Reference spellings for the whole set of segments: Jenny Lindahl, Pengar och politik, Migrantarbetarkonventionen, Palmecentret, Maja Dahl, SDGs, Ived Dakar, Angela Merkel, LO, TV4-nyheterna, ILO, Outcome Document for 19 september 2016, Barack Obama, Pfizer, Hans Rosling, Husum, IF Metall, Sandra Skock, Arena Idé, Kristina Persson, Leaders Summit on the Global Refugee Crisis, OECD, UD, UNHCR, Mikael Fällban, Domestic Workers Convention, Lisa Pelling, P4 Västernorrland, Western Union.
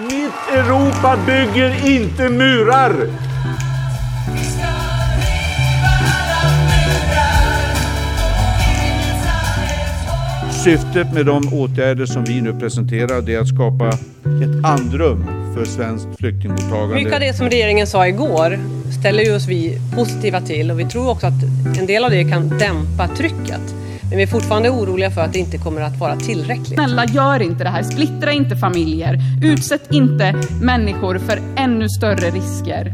Mitt Europa bygger inte murar. Syftet med de åtgärder som vi nu presenterar är att skapa ett andrum för svenskt flyktingmottagande. Mycket av det som regeringen sa igår ställer ju oss vi positiva till, och vi tror också att en del av det kan dämpa trycket. Men vi är fortfarande oroliga för att det inte kommer att vara tillräckligt. Snälla, gör inte det här. Splittra inte familjer. Utsätt inte människor för ännu större risker.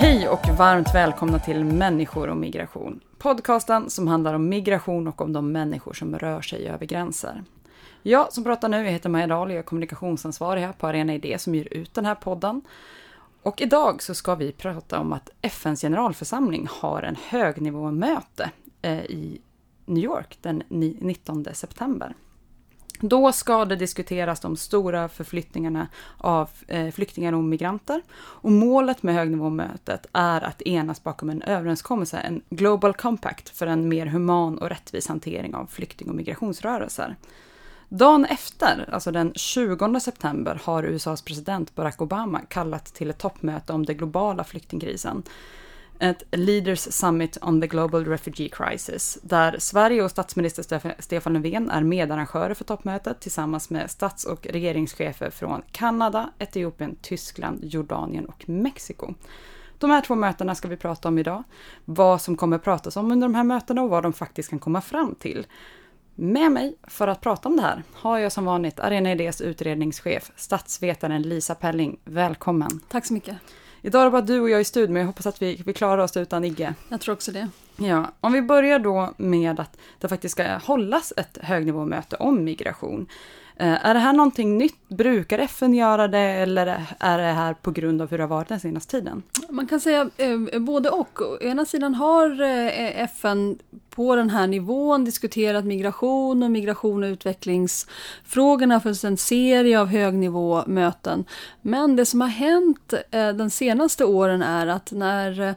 Hej och varmt välkomna till Människor och migration. Podcasten som handlar om migration och om de människor som rör sig över gränser. Jag som pratar nu heter Maja Dahl och jag är kommunikationsansvarig här på Arena Idé som ger ut den här podden. Och idag så ska vi prata om att FN:s generalförsamling har en högnivåmöte i New York den 19 september. Då ska det diskuteras de stora förflyttningarna av flyktingar och migranter. Och målet med högnivåmötet är att enas bakom en överenskommelse, en Global Compact, för en mer human och rättvis hantering av flykting- och migrationsrörelser. Dagen efter, alltså den 20 september, har USAs president Barack Obama kallat till ett toppmöte om den globala flyktingkrisen. Ett Leaders Summit on the Global Refugee Crisis, där Sverige och statsminister Stefan Löfven är medarrangörer för toppmötet tillsammans med stats- och regeringschefer från Kanada, Etiopien, Tyskland, Jordanien och Mexiko. De här två mötena ska vi prata om idag, vad som kommer pratas om under de här mötena och vad de faktiskt kan komma fram till. Med mig för att prata om det här har jag som vanligt Arena Idés utredningschef, statsvetaren Lisa Pelling. Välkommen. Tack så mycket. Idag är det bara du och jag i studion, men jag hoppas att vi klarar oss utan Igge. Jag tror också det. Ja, om vi börjar då med att det faktiskt ska hållas ett högnivåmöte om migration. Är det här någonting nytt? Brukar FN göra det, eller är det här på grund av hur det har varit den senaste tiden? Man kan säga både och. Å ena sidan har FN på den här nivån diskuterat migration och utvecklingsfrågorna för en serie av högnivåmöten. Men det som har hänt de senaste åren är att när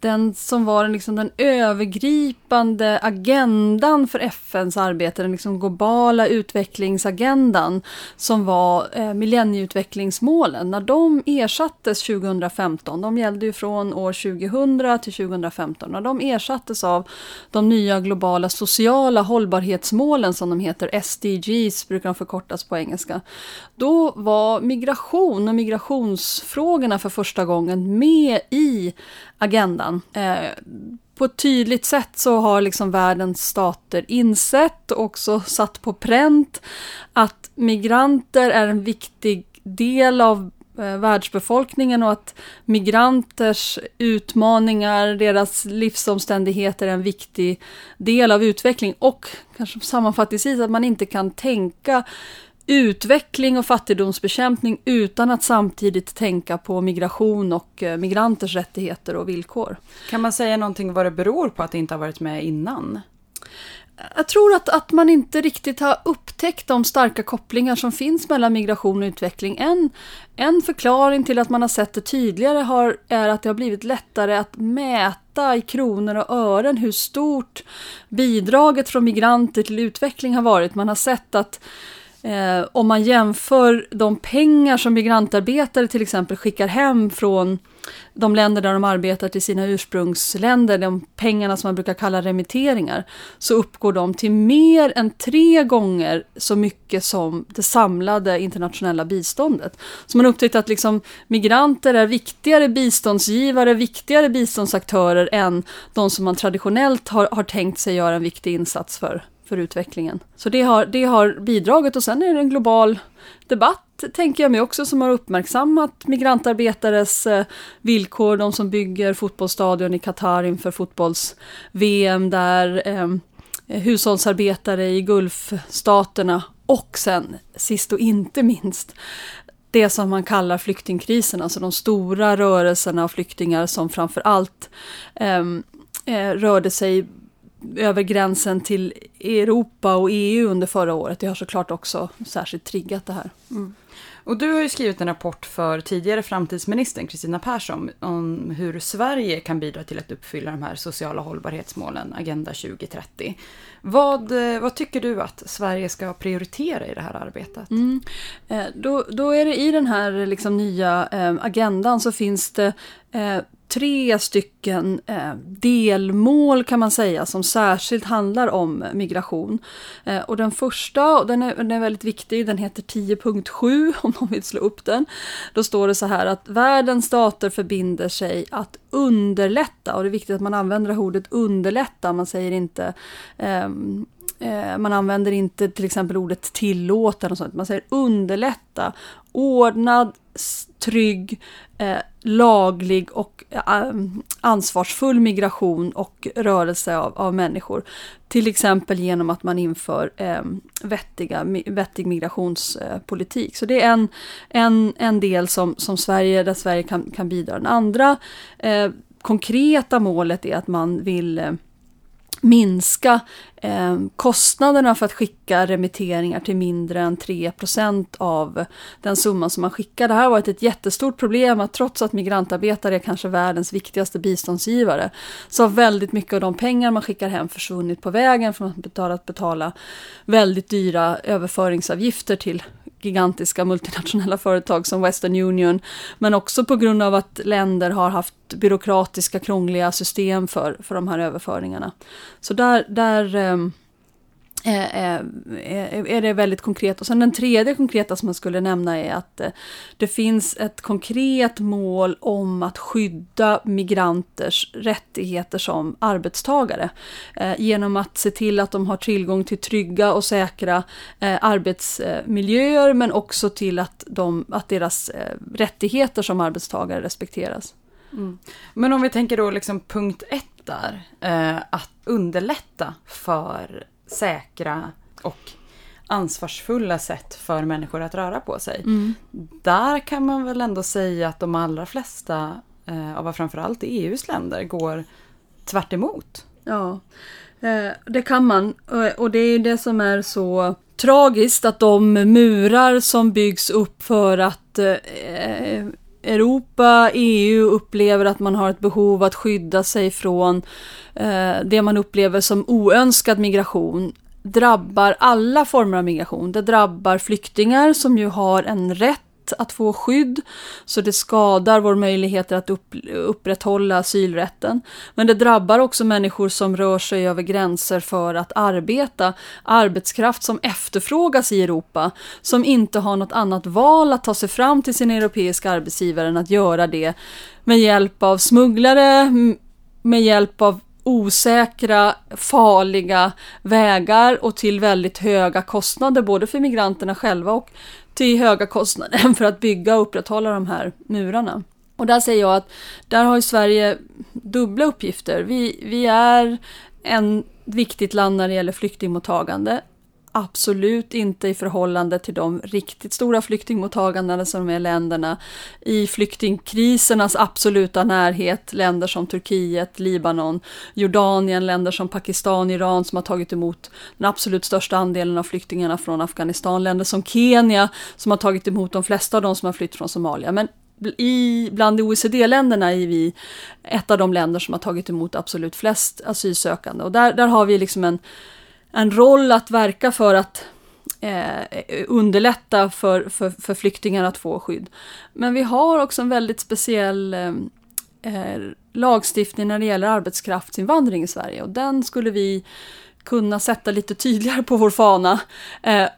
den som var liksom den övergripande agendan för FNs arbete, den liksom globala utvecklingsagendan som var millennieutvecklingsmålen, när de ersattes 2015, de gällde ju från år 2000 till 2015, när de ersattes av de nya globala sociala hållbarhetsmålen som de heter, SDGs brukar de förkortas på engelska, då var migration och migrationsfrågorna för första gången med i agendan. På ett tydligt sätt så har liksom världens stater insett och också satt på pränt att migranter är en viktig del av världsbefolkningen och att migranters utmaningar, deras livsomständigheter är en viktig del av utveckling, och kanske sammanfattningsvis att man inte kan tänka utveckling och fattigdomsbekämpning utan att samtidigt tänka på migration och migranters rättigheter och villkor. Kan man säga någonting vad det beror på att det inte har varit med innan? Jag tror att man inte riktigt har upptäckt de starka kopplingar som finns mellan migration och utveckling. En förklaring till att man har sett det tydligare är att det har blivit lättare att mäta i kronor och ören hur stort bidraget från migranter till utveckling har varit. Man har sett att om man jämför de pengar som migrantarbetare till exempel skickar hem från de länder där de arbetar till sina ursprungsländer, de pengarna som man brukar kalla remitteringar, så uppgår de till mer än 3 gånger så mycket som det samlade internationella biståndet. Så man upptäckte att liksom migranter är viktigare biståndsgivare, viktigare biståndsaktörer än de som man traditionellt har tänkt sig göra en viktig insats för utvecklingen. Så det har bidragit, och sen är det en global debatt, tänker jag mig också, som har uppmärksammat migrantarbetares villkor, de som bygger fotbollsstadion i Qatar inför fotbolls-VM, där hushållsarbetare i Gulfstaterna, och sen sist och inte minst det som man kallar flyktingkrisen, alltså de stora rörelserna av flyktingar som framförallt rörde sig över gränsen till Europa och EU under förra året. Det har såklart också särskilt triggat det här. Mm. Och du har ju skrivit en rapport för tidigare framtidsministern Kristina Persson om hur Sverige kan bidra till att uppfylla de här sociala hållbarhetsmålen, Agenda 2030. Vad tycker du att Sverige ska prioritera i det här arbetet? Då är det i den här liksom nya agendan så finns det tre stycken delmål kan man säga som särskilt handlar om migration. Och den första, den är väldigt viktig, den heter 10.7 om någon vill slå upp den. Då står det så här att världens stater förbinder sig att underlätta, och det är viktigt att man använder ordet underlätta, man säger inte... Man använder inte till exempel ordet tillåta och sånt. Man säger underlätta, ordnad, trygg, laglig och ansvarsfull migration och rörelse av människor. Till exempel genom att man inför vettig migrationspolitik. Så det är en del som Sverige, där Sverige kan bidra. Den andra konkreta målet är att man vill... minska kostnaderna för att skicka remitteringar till mindre än 3% av den summan som man skickar. Det här har varit ett jättestort problem att trots att migrantarbetare är kanske världens viktigaste biståndsgivare så har väldigt mycket av de pengar man skickar hem försvunnit på vägen från att betala väldigt dyra överföringsavgifter till gigantiska multinationella företag som Western Union, men också på grund av att länder har haft byråkratiska, krångliga system för de här överföringarna. Så där är det väldigt konkret. Och sen den tredje konkreta som man skulle nämna är att det finns ett konkret mål om att skydda migranters rättigheter som arbetstagare genom att se till att de har tillgång till trygga och säkra arbetsmiljöer, men också till att deras rättigheter som arbetstagare respekteras. Mm. Men om vi tänker då liksom punkt 1 där, att underlätta för säkra och ansvarsfulla sätt för människor att röra på sig. Mm. Där kan man väl ändå säga att de allra flesta av framförallt EU:s länder går tvärt emot. Ja, det kan man. Och det är ju det som är så tragiskt, att de murar som byggs upp för att Europa, EU upplever att man har ett behov att skydda sig från det man upplever som oönskad migration, drabbar alla former av migration. Det drabbar flyktingar som ju har en rätt att få skydd, så det skadar vår möjligheter att upprätthålla asylrätten. Men det drabbar också människor som rör sig över gränser för att arbeta. Arbetskraft som efterfrågas i Europa, som inte har något annat val att ta sig fram till sin europeiska arbetsgivare än att göra det med hjälp av smugglare, med hjälp av osäkra, farliga vägar och till väldigt höga kostnader både för migranterna själva och till höga kostnader för att bygga och upprätthålla de här murarna. Och där säger jag att där har ju Sverige dubbla uppgifter. Vi är ett viktigt land när det gäller flyktingmottagande. Absolut inte i förhållande till de riktigt stora flyktingmottagandena som är länderna i flyktingkrisernas absoluta närhet. Länder som Turkiet, Libanon, Jordanien, länder som Pakistan, Iran som har tagit emot den absolut största andelen av flyktingarna från Afghanistan. Länder som Kenya som har tagit emot de flesta av de som har flytt från Somalia. Men bland OECD-länderna är vi ett av de länder som har tagit emot absolut flest asylsökande. Och där har vi liksom en roll att verka för att underlätta för flyktingar att få skydd. Men vi har också en väldigt speciell lagstiftning när det gäller arbetskraftsinvandring i Sverige, och den skulle vi kunna sätta lite tydligare på vår fana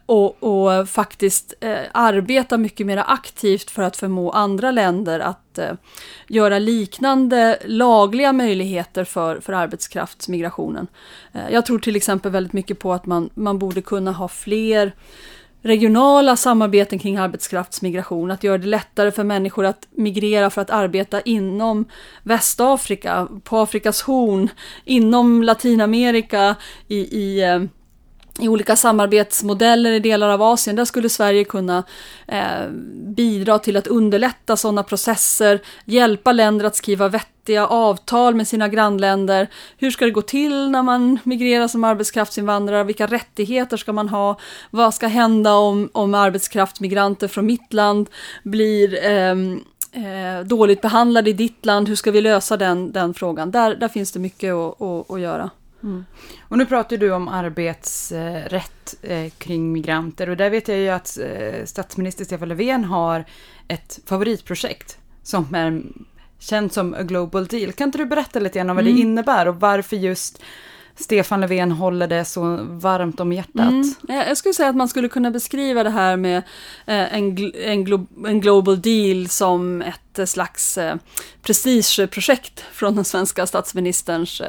och faktiskt arbeta mycket mer aktivt för att förmå andra länder att göra liknande lagliga möjligheter för arbetskraftsmigrationen. Jag tror till exempel väldigt mycket på att man borde kunna ha fler regionala samarbeten kring arbetskraftsmigration, att göra det lättare för människor att migrera för att arbeta inom Västafrika, på Afrikas horn, inom Latinamerika, i i olika samarbetsmodeller i delar av Asien, där skulle Sverige kunna bidra till att underlätta sådana processer, hjälpa länder att skriva vettiga avtal med sina grannländer. Hur ska det gå till när man migrerar som arbetskraftsinvandrare? Vilka rättigheter ska man ha? Vad ska hända om arbetskraftsmigranter från mitt land blir dåligt behandlade i ditt land? Hur ska vi lösa den frågan? Där finns det mycket att göra. Mm. Och nu pratar du om arbetsrätt kring migranter, och där vet jag ju att statsminister Stefan Löfven har ett favoritprojekt som är känt som A Global Deal. Kan inte du berätta lite grann om vad det innebär och varför just Stefan Löfven håller det så varmt om hjärtat? Jag skulle säga att man skulle kunna beskriva det här med en Global Deal som ett slags prestigeprojekt från den svenska statsministerns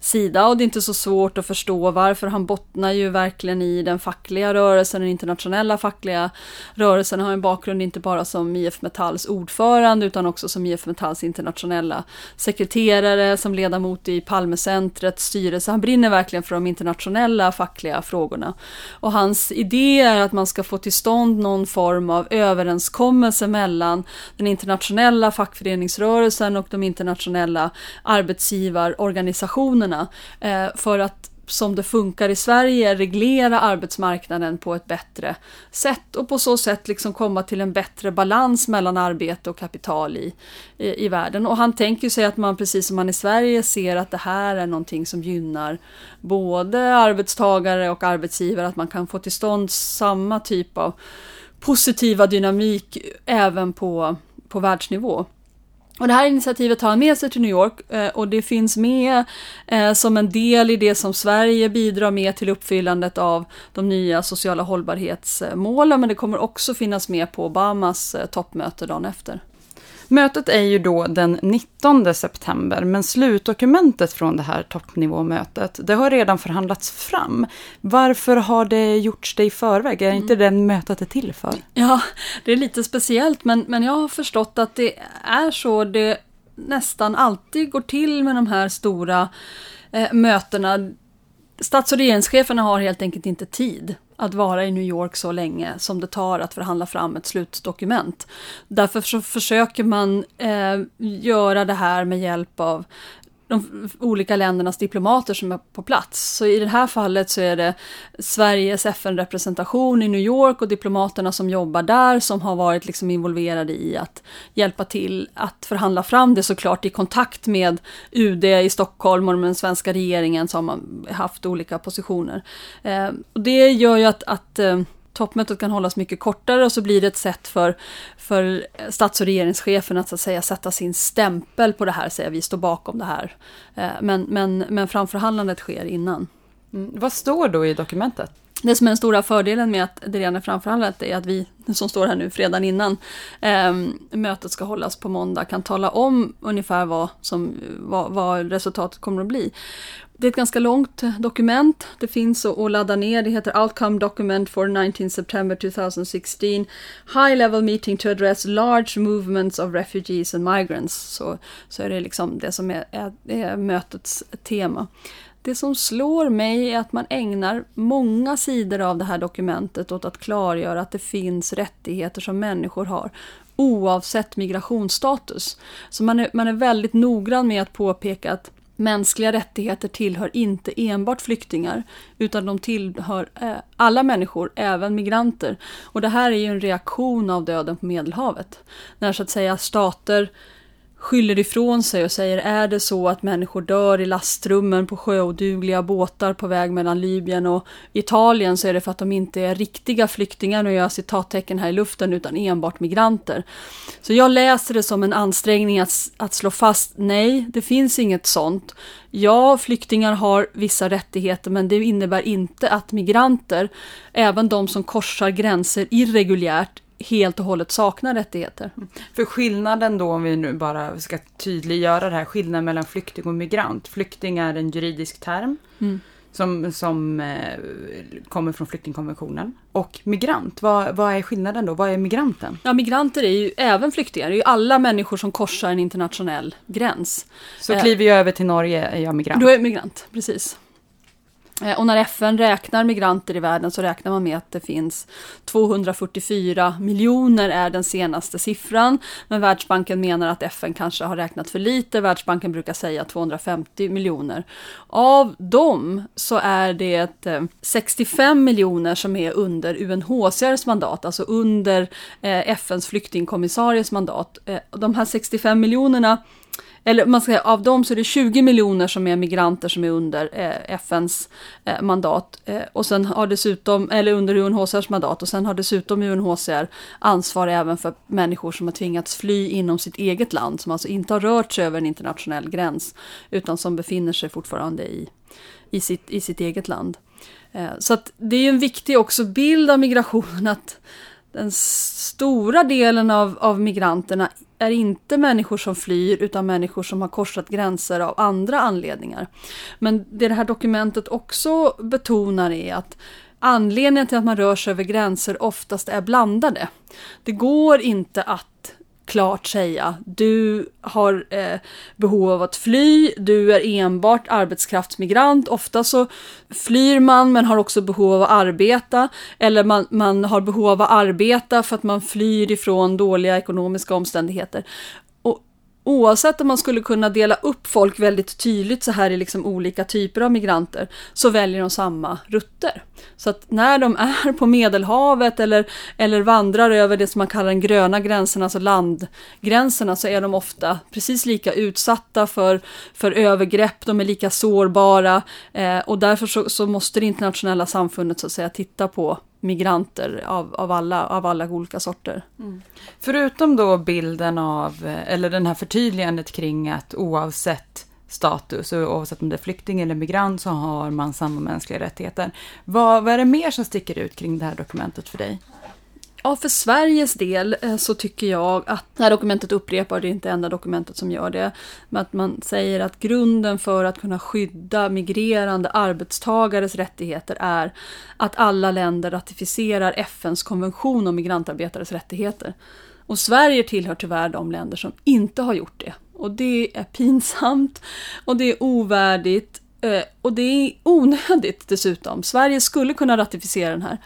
sida, och det är inte så svårt att förstå varför. Han bottnar ju verkligen i den fackliga rörelsen, den internationella fackliga rörelsen. Han har en bakgrund inte bara som IF Metalls ordförande utan också som IF Metalls internationella sekreterare, som ledamot i Palmecentrets styrelse. Han brinner verkligen för de internationella fackliga frågorna, och hans idé är att man ska få till stånd någon form av överenskommelse mellan den internationella fackföreningsrörelsen och de internationella arbetsgivarorganisationerna för att, som det funkar i Sverige, reglera arbetsmarknaden på ett bättre sätt och på så sätt liksom komma till en bättre balans mellan arbete och kapital i världen. Och han tänker sig att man, precis som man i Sverige, ser att det här är någonting som gynnar både arbetstagare och arbetsgivare, att man kan få till stånd samma typ av positiva dynamik även på världsnivå. Och det här initiativet tar han med sig till New York, och det finns med som en del i det som Sverige bidrar med till uppfyllandet av de nya sociala hållbarhetsmålen, men det kommer också finnas med på Obamas toppmöte dagen efter. Mötet är ju då den 19 september, men slutdokumentet från det här toppnivåmötet, det har redan förhandlats fram. Varför har det gjorts det i förväg? Är inte det mötet är till för? Ja, det är lite speciellt, men jag har förstått att det är så det nästan alltid går till med de här stora mötena. Stats- och regeringscheferna har helt enkelt inte tid att vara i New York så länge som det tar att förhandla fram ett slutdokument. Därför så försöker man göra det här med hjälp av de olika ländernas diplomater som är på plats. Så i det här fallet så är det Sveriges FN-representation i New York och diplomaterna som jobbar där som har varit liksom involverade i att hjälpa till att förhandla fram det, såklart i kontakt med UD i Stockholm och den svenska regeringen som har haft olika positioner. Och det gör ju att toppmötet kan hållas mycket kortare, och så blir det ett sätt för stats- och regeringschefen att, så att säga, sätta sin stämpel på det här, säga vi står bakom det här. Men framförhandlandet sker innan. Vad står då i dokumentet? Det som är den stora fördelen med att det redan är framförhandlat är att vi som står här nu fredagen innan mötet ska hållas på måndag kan tala om ungefär vad resultatet kommer att bli. Det är ett ganska långt dokument. Det finns att ladda ner. Det heter Outcome Document for 19 september 2016. High level meeting to address large movements of refugees and migrants. Så är det liksom det som är mötets tema. Det som slår mig är att man ägnar många sidor av det här dokumentet åt att klargöra att det finns rättigheter som människor har oavsett migrationsstatus. Så man är väldigt noggrann med att påpeka att mänskliga rättigheter tillhör inte enbart flyktingar, utan de tillhör alla människor, även migranter. Och det här är ju en reaktion av döden på Medelhavet. När, så att säga, stater skyller ifrån sig och säger, är det så att människor dör i lastrummen på sjöodugliga båtar på väg mellan Libyen och Italien, så är det för att de inte är riktiga flyktingar, och gör citattecken här i luften, utan enbart migranter. Så jag läser det som en ansträngning att slå fast, nej, det finns inget sånt. Ja, flyktingar har vissa rättigheter, men det innebär inte att migranter, även de som korsar gränser irreguljärt, helt och hållet saknar rättigheter. För skillnaden då, om vi nu bara ska tydliggöra det här, skillnaden mellan flykting och migrant. Flykting är en juridisk term som kommer från flyktingkonventionen. Och migrant, vad är skillnaden då? Vad är migranten? Ja, migranter är ju även flyktingar. Det är ju alla människor som korsar en internationell gräns. Så kliver jag över till Norge, är jag migrant. Du är migrant, precis. Och när FN räknar migranter i världen så räknar man med att det finns 244 miljoner är den senaste siffran. Men Världsbanken menar att FN kanske har räknat för lite. Världsbanken brukar säga 250 miljoner. Av dem så är det 65 miljoner som är under UNHCRs mandat. Alltså under FNs flyktingkommissaries mandat. De här 65 miljonerna... Eller man ska säga, av dem så är det 20 miljoner som är migranter som är under FNs mandat. Och sen har dessutom, eller under UNHCRs mandat. Och sen har dessutom UNHCR ansvar även för människor som har tvingats fly inom sitt eget land. Som alltså inte har rört sig över en internationell gräns. Utan som befinner sig fortfarande i sitt eget land. Så att det är en viktig också bild av migration att... Den stora delen av migranterna är inte människor som flyr utan människor som har korsat gränser av andra anledningar. Men det här dokumentet också betonar är att anledningen till att man rör sig över gränser oftast är blandade. Det går inte att klart säga, du har behov av att fly, du är enbart arbetskraftsmigrant. Ofta så flyr man men har också behov av att arbeta, eller man har behov av att arbeta för att man flyr ifrån dåliga ekonomiska omständigheter. Oavsett om man skulle kunna dela upp folk väldigt tydligt så här i liksom olika typer av migranter så väljer de samma rutter. Så att när de är på Medelhavet eller vandrar över det som man kallar den gröna gränsen, alltså landgränserna, så är de ofta precis lika utsatta för övergrepp, de är lika sårbara och därför så måste det internationella samfundet så att säga titta på migranter av alla olika sorter. Mm. Förutom då bilden av, eller den här förtydligandet kring att oavsett status, oavsett om det är flykting eller migrant så har man samma mänskliga rättigheter. Vad är det mer som sticker ut kring det här dokumentet för dig? Ja, för Sveriges del så tycker jag att det här dokumentet upprepar, det är inte enda dokumentet som gör det, men att man säger att grunden för att kunna skydda migrerande arbetstagares rättigheter är att alla länder ratificerar FNs konvention om migrantarbetares rättigheter. Och Sverige tillhör tyvärr de länder som inte har gjort det. Och det är pinsamt och det är ovärdigt och det är onödigt dessutom. Sverige skulle kunna ratificera den här.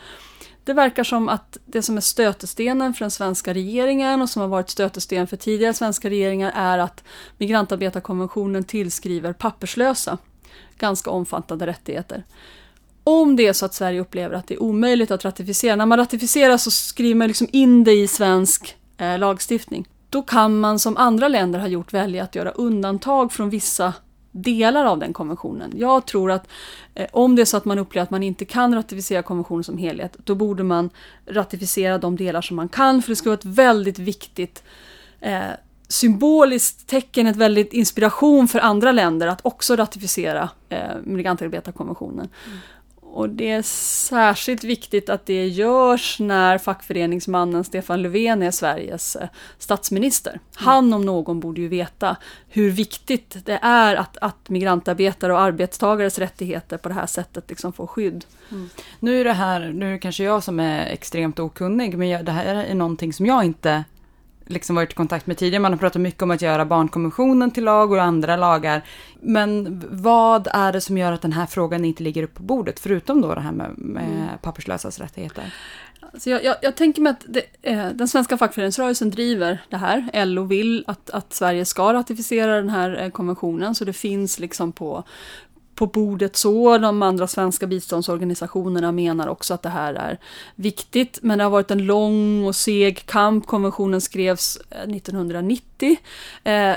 Det verkar som att det som är stötestenen för den svenska regeringen och som har varit stötesten för tidigare svenska regeringar är att migrantarbetarkonventionen tillskriver papperslösa ganska omfattande rättigheter. Om det är så att Sverige upplever att det är omöjligt att ratificera, när man ratificerar så skriver man liksom in det i svensk lagstiftning. Då kan man som andra länder har gjort välja att göra undantag från vissa delar av den konventionen. Jag tror att om det är så att man upplever att man inte kan ratificera konventionen som helhet, då borde man ratificera de delar som man kan, för det skulle vara ett väldigt viktigt symboliskt tecken, ett väldigt inspiration för andra länder att också ratificera migrantarbetarkonventionen. Mm. Och det är särskilt viktigt att det görs när fackföreningsmannen Stefan Löfven är Sveriges statsminister. Han om någon borde ju veta hur viktigt det är att migrantarbetare och arbetstagares rättigheter på det här sättet liksom får skydd. Mm. Nu är det kanske jag som är extremt okunnig, men det här är någonting som jag inte liksom varit i kontakt med tidigare. Man har pratat mycket om att göra barnkonventionen till lag och andra lagar. Men vad är det som gör att den här frågan inte ligger upp på bordet, förutom då det här med papperslösas rättigheter? Så jag tänker mig att den svenska fackföreningsrörelsen driver det här. LO vill att Sverige ska ratificera den här konventionen, så det finns liksom på bordet så. De andra svenska biståndsorganisationerna menar också att det här är viktigt, men det har varit en lång och seg kamp. Konventionen skrevs 1990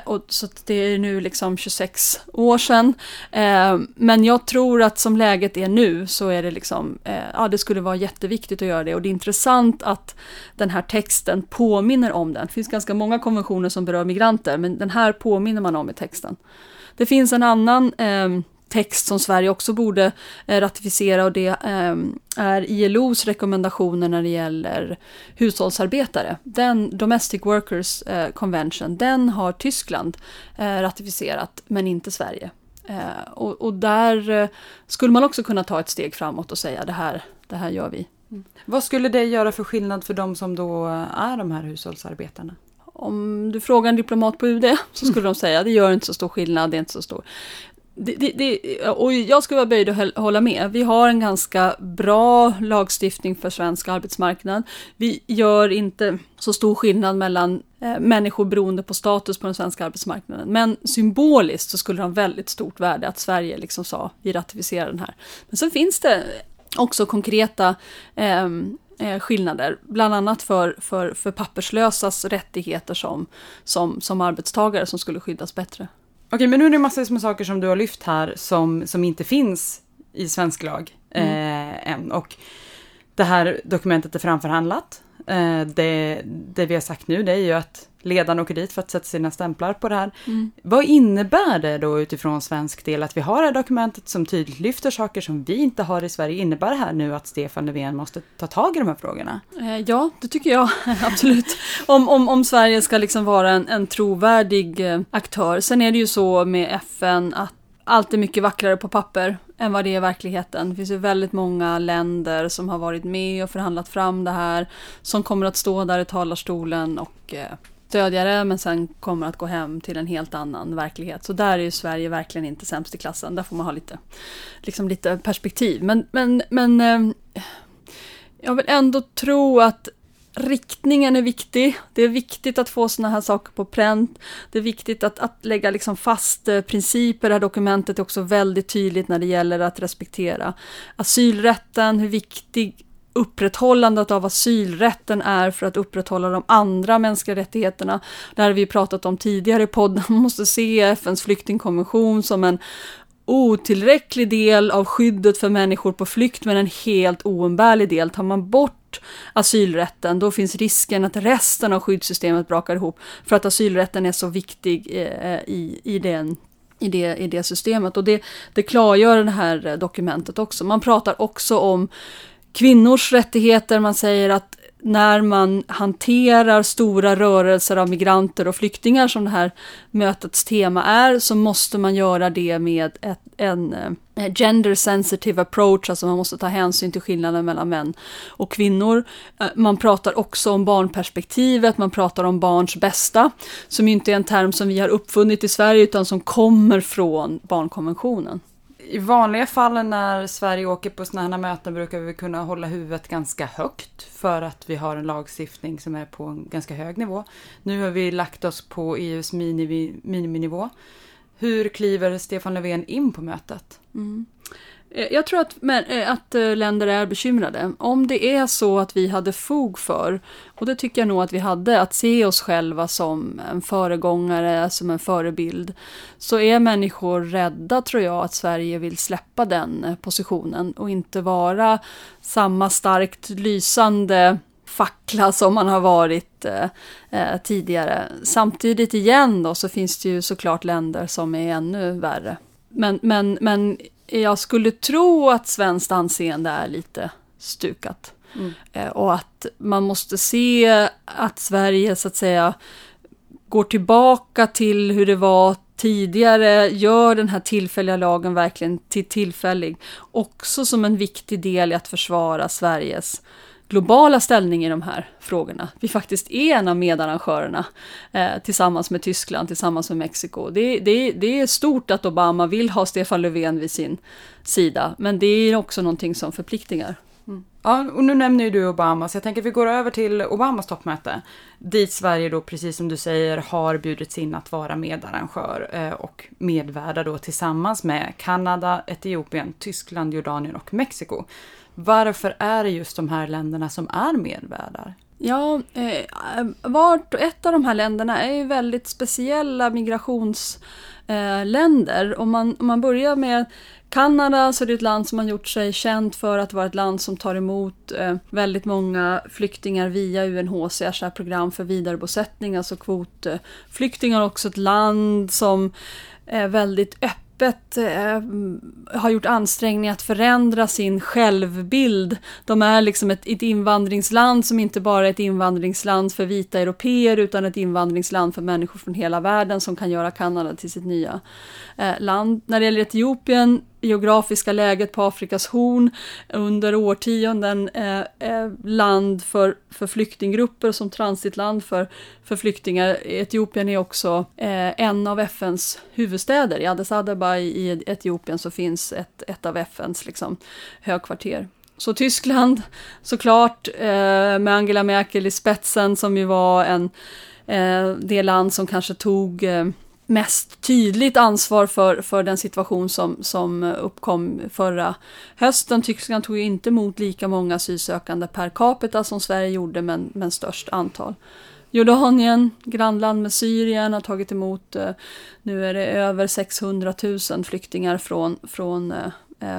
och så det är nu liksom 26 år sedan. Men jag tror att som läget är nu så är det liksom, det skulle vara jätteviktigt att göra det, och det är intressant att den här texten påminner om den. Det finns ganska många konventioner som berör migranter, men den här påminner man om i texten. Det finns en annan text som Sverige också borde ratificera, och det är ILOs rekommendationer när det gäller hushållsarbetare. Den Domestic Workers Convention, den har Tyskland ratificerat men inte Sverige. Och där skulle man också kunna ta ett steg framåt och säga det här gör vi. Mm. Vad skulle det göra för skillnad för de som då är de här hushållsarbetarna? Om du frågar en diplomat på UD så skulle de säga det gör inte så stor skillnad, det är inte så stor. och jag skulle vara böjd att hålla med. Vi har en ganska bra lagstiftning för svensk arbetsmarknad. Vi gör inte så stor skillnad mellan människor beroende på status på den svenska arbetsmarknaden. Men symboliskt så skulle det ha väldigt stort värde att Sverige liksom sa, vi ratificerar den här. Men sen finns det också konkreta skillnader, bland annat för papperslösas rättigheter som arbetstagare som skulle skyddas bättre. Okej, men nu är det massor med saker som du har lyft här som inte finns i svensk lag än. Och det här dokumentet är framförhandlat. Det vi har sagt nu, det är ju att ledaren åker dit för att sätta sina stämplar på det här. Mm. Vad innebär det då utifrån svensk del att vi har det här dokumentet som tydligt lyfter saker som vi inte har i Sverige? Innebär det här nu att Stefan Löfven måste ta tag i de här frågorna? Ja, det tycker jag absolut. Om Sverige ska liksom vara en trovärdig aktör. Sen är det ju så med FN att allt är mycket vackrare på papper än vad det är i verkligheten. Det finns ju väldigt många länder som har varit med och förhandlat fram det här, som kommer att stå där i talarstolen och stödja det, men sen kommer att gå hem till en helt annan verklighet. Så där är ju Sverige verkligen inte sämst i klassen. Där får man ha lite perspektiv. Men jag vill ändå tro att riktningen är viktig. Det är viktigt att få såna här saker på pränt. Det är viktigt att lägga liksom fast principer. Det här dokumentet är också väldigt tydligt när det gäller att respektera asylrätten, hur viktig upprätthållandet av asylrätten är för att upprätthålla de andra mänskliga rättigheterna. Det här har vi pratat om tidigare i podden. Man måste se FN:s flyktingkonvention som en otillräcklig del av skyddet för människor på flykt, men en helt oumbärlig del. Tar man bort asylrätten, då finns risken att resten av skyddssystemet brakar ihop, för att asylrätten är så viktig i det systemet. Och det klargör det här dokumentet också. Man pratar också om kvinnors rättigheter. Man säger att när man hanterar stora rörelser av migranter och flyktingar, som det här mötets tema är, så måste man göra det med en gender sensitive approach, alltså man måste ta hänsyn till skillnaden mellan män och kvinnor. Man pratar också om barnperspektivet, man pratar om barns bästa, som ju inte är en term som vi har uppfunnit i Sverige utan som kommer från barnkonventionen. I vanliga fall när Sverige åker på sådana här möten brukar vi kunna hålla huvudet ganska högt för att vi har en lagstiftning som är på en ganska hög nivå. Nu har vi lagt oss på EUs miniminivå. Hur kliver Stefan Löfven in på mötet? Mm. Jag tror att länder är bekymrade. Om det är så att vi hade fog för, och det tycker jag nog att vi hade, att se oss själva som en föregångare, som en förebild, så är människor rädda, tror jag, att Sverige vill släppa den positionen och inte vara samma starkt lysande fackla som man har varit tidigare. Samtidigt igen då, så finns det ju såklart länder som är ännu värre. Men jag skulle tro att svenskt anseende är lite stukat. Mm. Och att man måste se att Sverige så att säga går tillbaka till hur det var tidigare, gör den här tillfälliga lagen verkligen till tillfällig. Också som en viktig del i att försvara Sveriges globala ställning i de här frågorna. Vi faktiskt är en av medarrangörerna tillsammans med Tyskland, tillsammans med Mexiko. Det är stort att Obama vill ha Stefan Löfven vid sin sida, men det är också någonting som förpliktingar. Mm. Ja, och nu nämner ju du Obama, så jag tänker att vi går över till Obamas toppmöte, dit Sverige då, precis som du säger, har bjudits in att vara medarrangör och medvärda då tillsammans med Kanada, Etiopien, Tyskland, Jordanien och Mexiko. Varför är det just de här länderna som är medvärdar? Ja, vart och ett av de här länderna är ju väldigt speciella migrationsländer. Om man börjar med Kanada, så är det ett land som har gjort sig känt för att vara ett land som tar emot väldigt många flyktingar via UNHCR program för vidarebosättning, alltså kvotflyktingar. Också ett land som är väldigt öppet, har gjort ansträngningar att förändra sin självbild. De är liksom ett invandringsland som inte bara är ett invandringsland för vita européer, utan ett invandringsland för människor från hela världen, som kan göra Kanada till sitt nya land. När det gäller Etiopien geografiska läget på Afrikas horn under årtionden land för flyktinggrupper som transitland för flyktingar. Etiopien är också en av FNs huvudstäder. I Addis Abeba i Etiopien så finns ett av FNs liksom, högkvarter. Så Tyskland såklart med Angela Merkel i spetsen som ju var det land som kanske tog mest tydligt ansvar för den situation som uppkom förra hösten. Tyskland tog ju inte emot lika många asylsökande per capita som Sverige gjorde men störst antal. Jordanien, grannland med Syrien, har tagit emot, nu är det över 600 000 flyktingar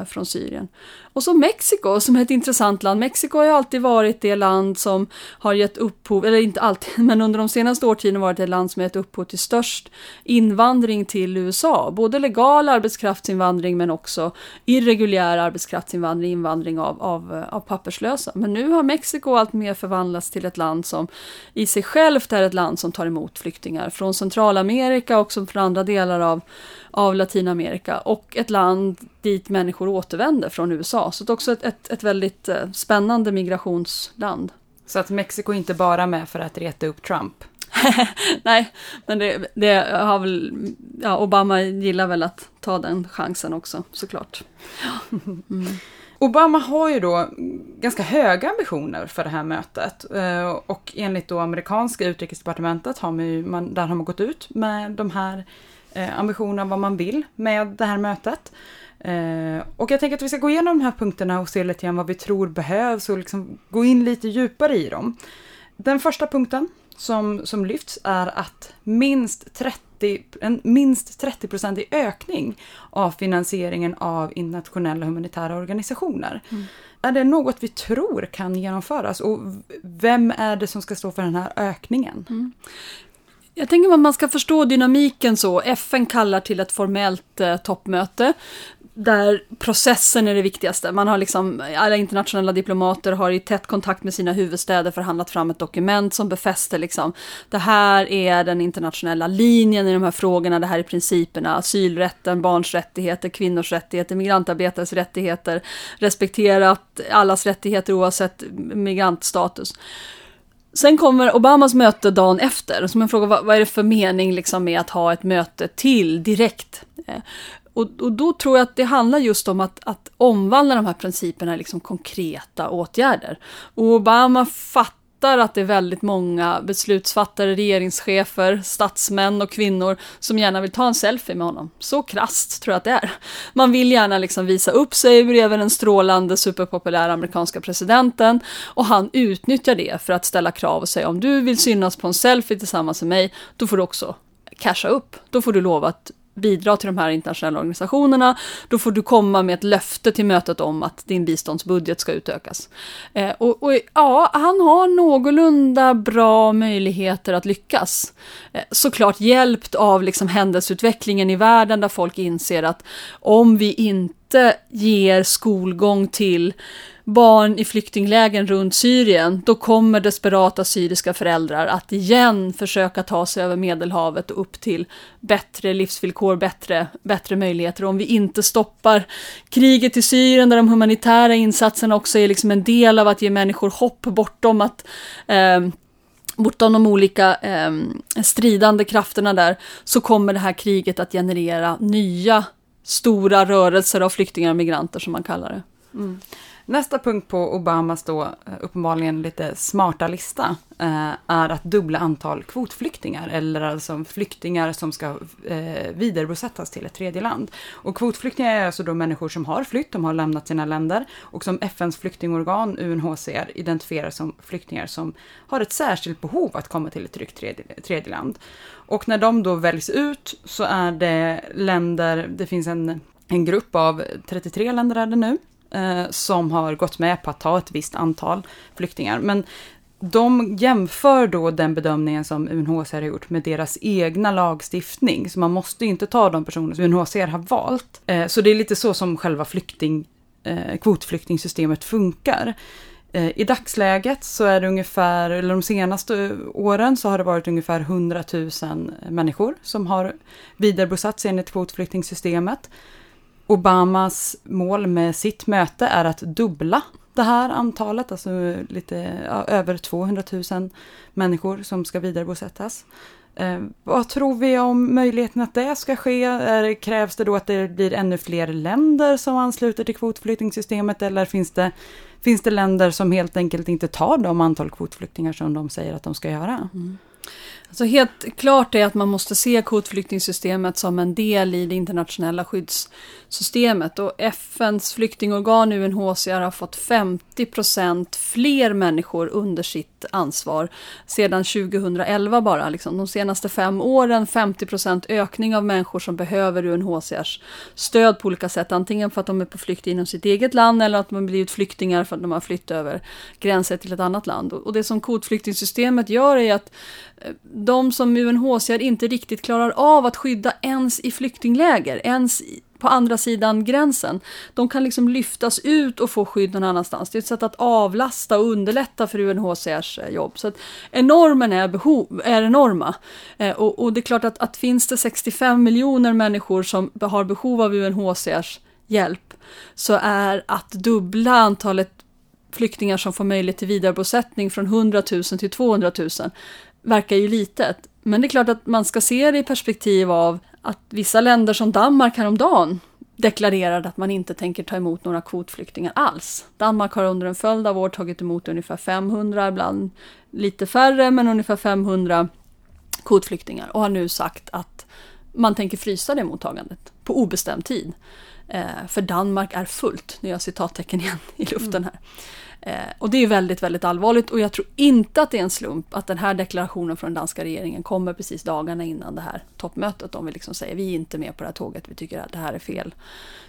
från Syrien. Och så Mexiko som är ett intressant land. Mexiko har ju alltid varit det land som har gett upphov, eller inte alltid, men under de senaste årtionden varit det land som har gett upphov till störst invandring till USA. Både legal arbetskraftsinvandring men också irreguljär arbetskraftsinvandring, invandring av papperslösa. Men nu har Mexiko allt mer förvandlats till ett land som i sig självt är ett land som tar emot flyktingar från Centralamerika och också från andra delar av Latinamerika, och ett land dit människor återvänder från USA. Så det är också ett väldigt spännande migrationsland. Så att Mexiko inte bara är med för att reta upp Trump? Nej, men det har väl, ja, Obama gillar väl att ta den chansen också, såklart. Mm. Obama har ju då ganska höga ambitioner för det här mötet, och enligt då amerikanska utrikesdepartementet har man gått ut med de här ambitionerna, vad man vill med det här mötet. Och jag tänker att vi ska gå igenom de här punkterna och se lite grann vad vi tror behövs och liksom gå in lite djupare i dem. Den första punkten som lyfts är att minst 30% i ökning av finansieringen av internationella humanitära organisationer. Mm. Är det något vi tror kan genomföras, och vem är det som ska stå för den här ökningen? Mm. Jag tänker att man ska förstå dynamiken så. FN kallar till ett formellt toppmöte där processen är det viktigaste. Man har liksom, alla internationella diplomater har i tätt kontakt med sina huvudstäder förhandlat fram ett dokument som befäster liksom, det här är den internationella linjen i de här frågorna, det här är principerna, asylrätten, barns rättigheter, kvinnors rättigheter, migrantarbetares rättigheter, respekterat allas rättigheter oavsett migrantstatus. Sen kommer Obamas möte dagen efter. Så man frågar, vad är det för mening liksom med att ha ett möte till direkt? Och då tror jag att det handlar just om att omvandla de här principerna i liksom konkreta åtgärder. Och Obama fattar att det är väldigt många beslutsfattare, regeringschefer, statsmän och kvinnor som gärna vill ta en selfie med honom. Så krasst tror jag att det är. Man vill gärna liksom visa upp sig bredvid den strålande, superpopulära amerikanska presidenten, och han utnyttjar det för att ställa krav och säga, om du vill synas på en selfie tillsammans med mig, då får du också casha upp. Då får du lova att bidra till de här internationella organisationerna, då får du komma med ett löfte till mötet om att din biståndsbudget ska utökas. Och han har någorlunda bra möjligheter att lyckas. Såklart hjälpt av liksom händelseutvecklingen i världen, där folk inser att om vi inte ger skolgång till barn i flyktinglägen runt Syrien, då kommer desperata syriska föräldrar att igen försöka ta sig över Medelhavet och upp till bättre livsvillkor, bättre möjligheter. Och om vi inte stoppar kriget i Syrien, där de humanitära insatserna också är liksom en del av att ge människor hopp bortom att bortom de olika stridande krafterna där, så kommer det här kriget att generera nya stora rörelser av flyktingar och migranter, som man kallar det. Mm. Nästa punkt på Obamas då uppenbarligen lite smarta lista är att dubbla antal kvotflyktingar, eller alltså flyktingar som ska vidarebosättas till ett tredje land. Och kvotflyktingar är alltså då människor som har flytt, de har lämnat sina länder, och som FNs flyktingorgan UNHCR identifierar som flyktingar som har ett särskilt behov att komma till ett tryggt tredje land. Och när de då väljs ut så är det länder, det finns en grupp av 33 länder är det nu, som har gått med på att ta ett visst antal flyktingar. Men de jämför då den bedömningen som UNHCR har gjort med deras egna lagstiftning. Så man måste inte ta de personer som UNHCR har valt. Så det är lite så som själva kvotflyktingsystemet funkar. I dagsläget så är det ungefär, eller de senaste åren så har det varit ungefär 100 000 människor som har vidarebosatt sig enligt kvotflyktingsystemet. Obamas mål med sitt möte är att dubbla det här antalet, alltså över 200 000 människor som ska vidarebosättas. Vad tror vi om möjligheten att det ska ske? Krävs det då att det blir ännu fler länder som ansluter till kvotflyktingsystemet, eller finns det länder som helt enkelt inte tar de antal kvotflyktingar som de säger att de ska göra? Mm. Alltså helt klart är att man måste se kvotflyktingsystemet som en del i det internationella skyddssystemet, och FNs flyktingorgan UNHCR har fått 50% fler människor under sitt ansvar sedan 2011 bara. Liksom. De senaste 5 åren 50% ökning av människor som behöver UNHCRs stöd på olika sätt, antingen för att de är på flykt inom sitt eget land eller att de blivit flyktingar för att de har flytt över gränser till ett annat land. Och det som kvotflyktingsystemet gör är att de som UNHCR inte riktigt klarar av att skydda ens i flyktingläger, ens på andra sidan gränsen, de kan liksom lyftas ut och få skydd någon annanstans. Det är ett sätt att avlasta och underlätta för UNHCRs jobb. Så att enormen är enorma. Och det är klart att finns det 65 miljoner människor som har behov av UNHCRs hjälp, så är att dubbla antalet flyktingar som får möjlighet till vidarebosättning från 100 000 till 200 000 verkar ju litet. Men det är klart att man ska se det i perspektiv av att vissa länder som Danmark häromdagen deklarerade att man inte tänker ta emot några kvotflyktingar alls. Danmark har under en följd av år tagit emot ungefär 500, ibland lite färre, men ungefär 500 kvotflyktingar, och har nu sagt att man tänker frysa det mottagandet på obestämd tid. För Danmark är fullt, nu gör jag citattecken igen i luften här. Och det är väldigt, väldigt allvarligt, och jag tror inte att det är en slump att den här deklarationen från danska regeringen kommer precis dagarna innan det här toppmötet. Om vi liksom säger, vi är inte med på det här tåget, vi tycker att det här är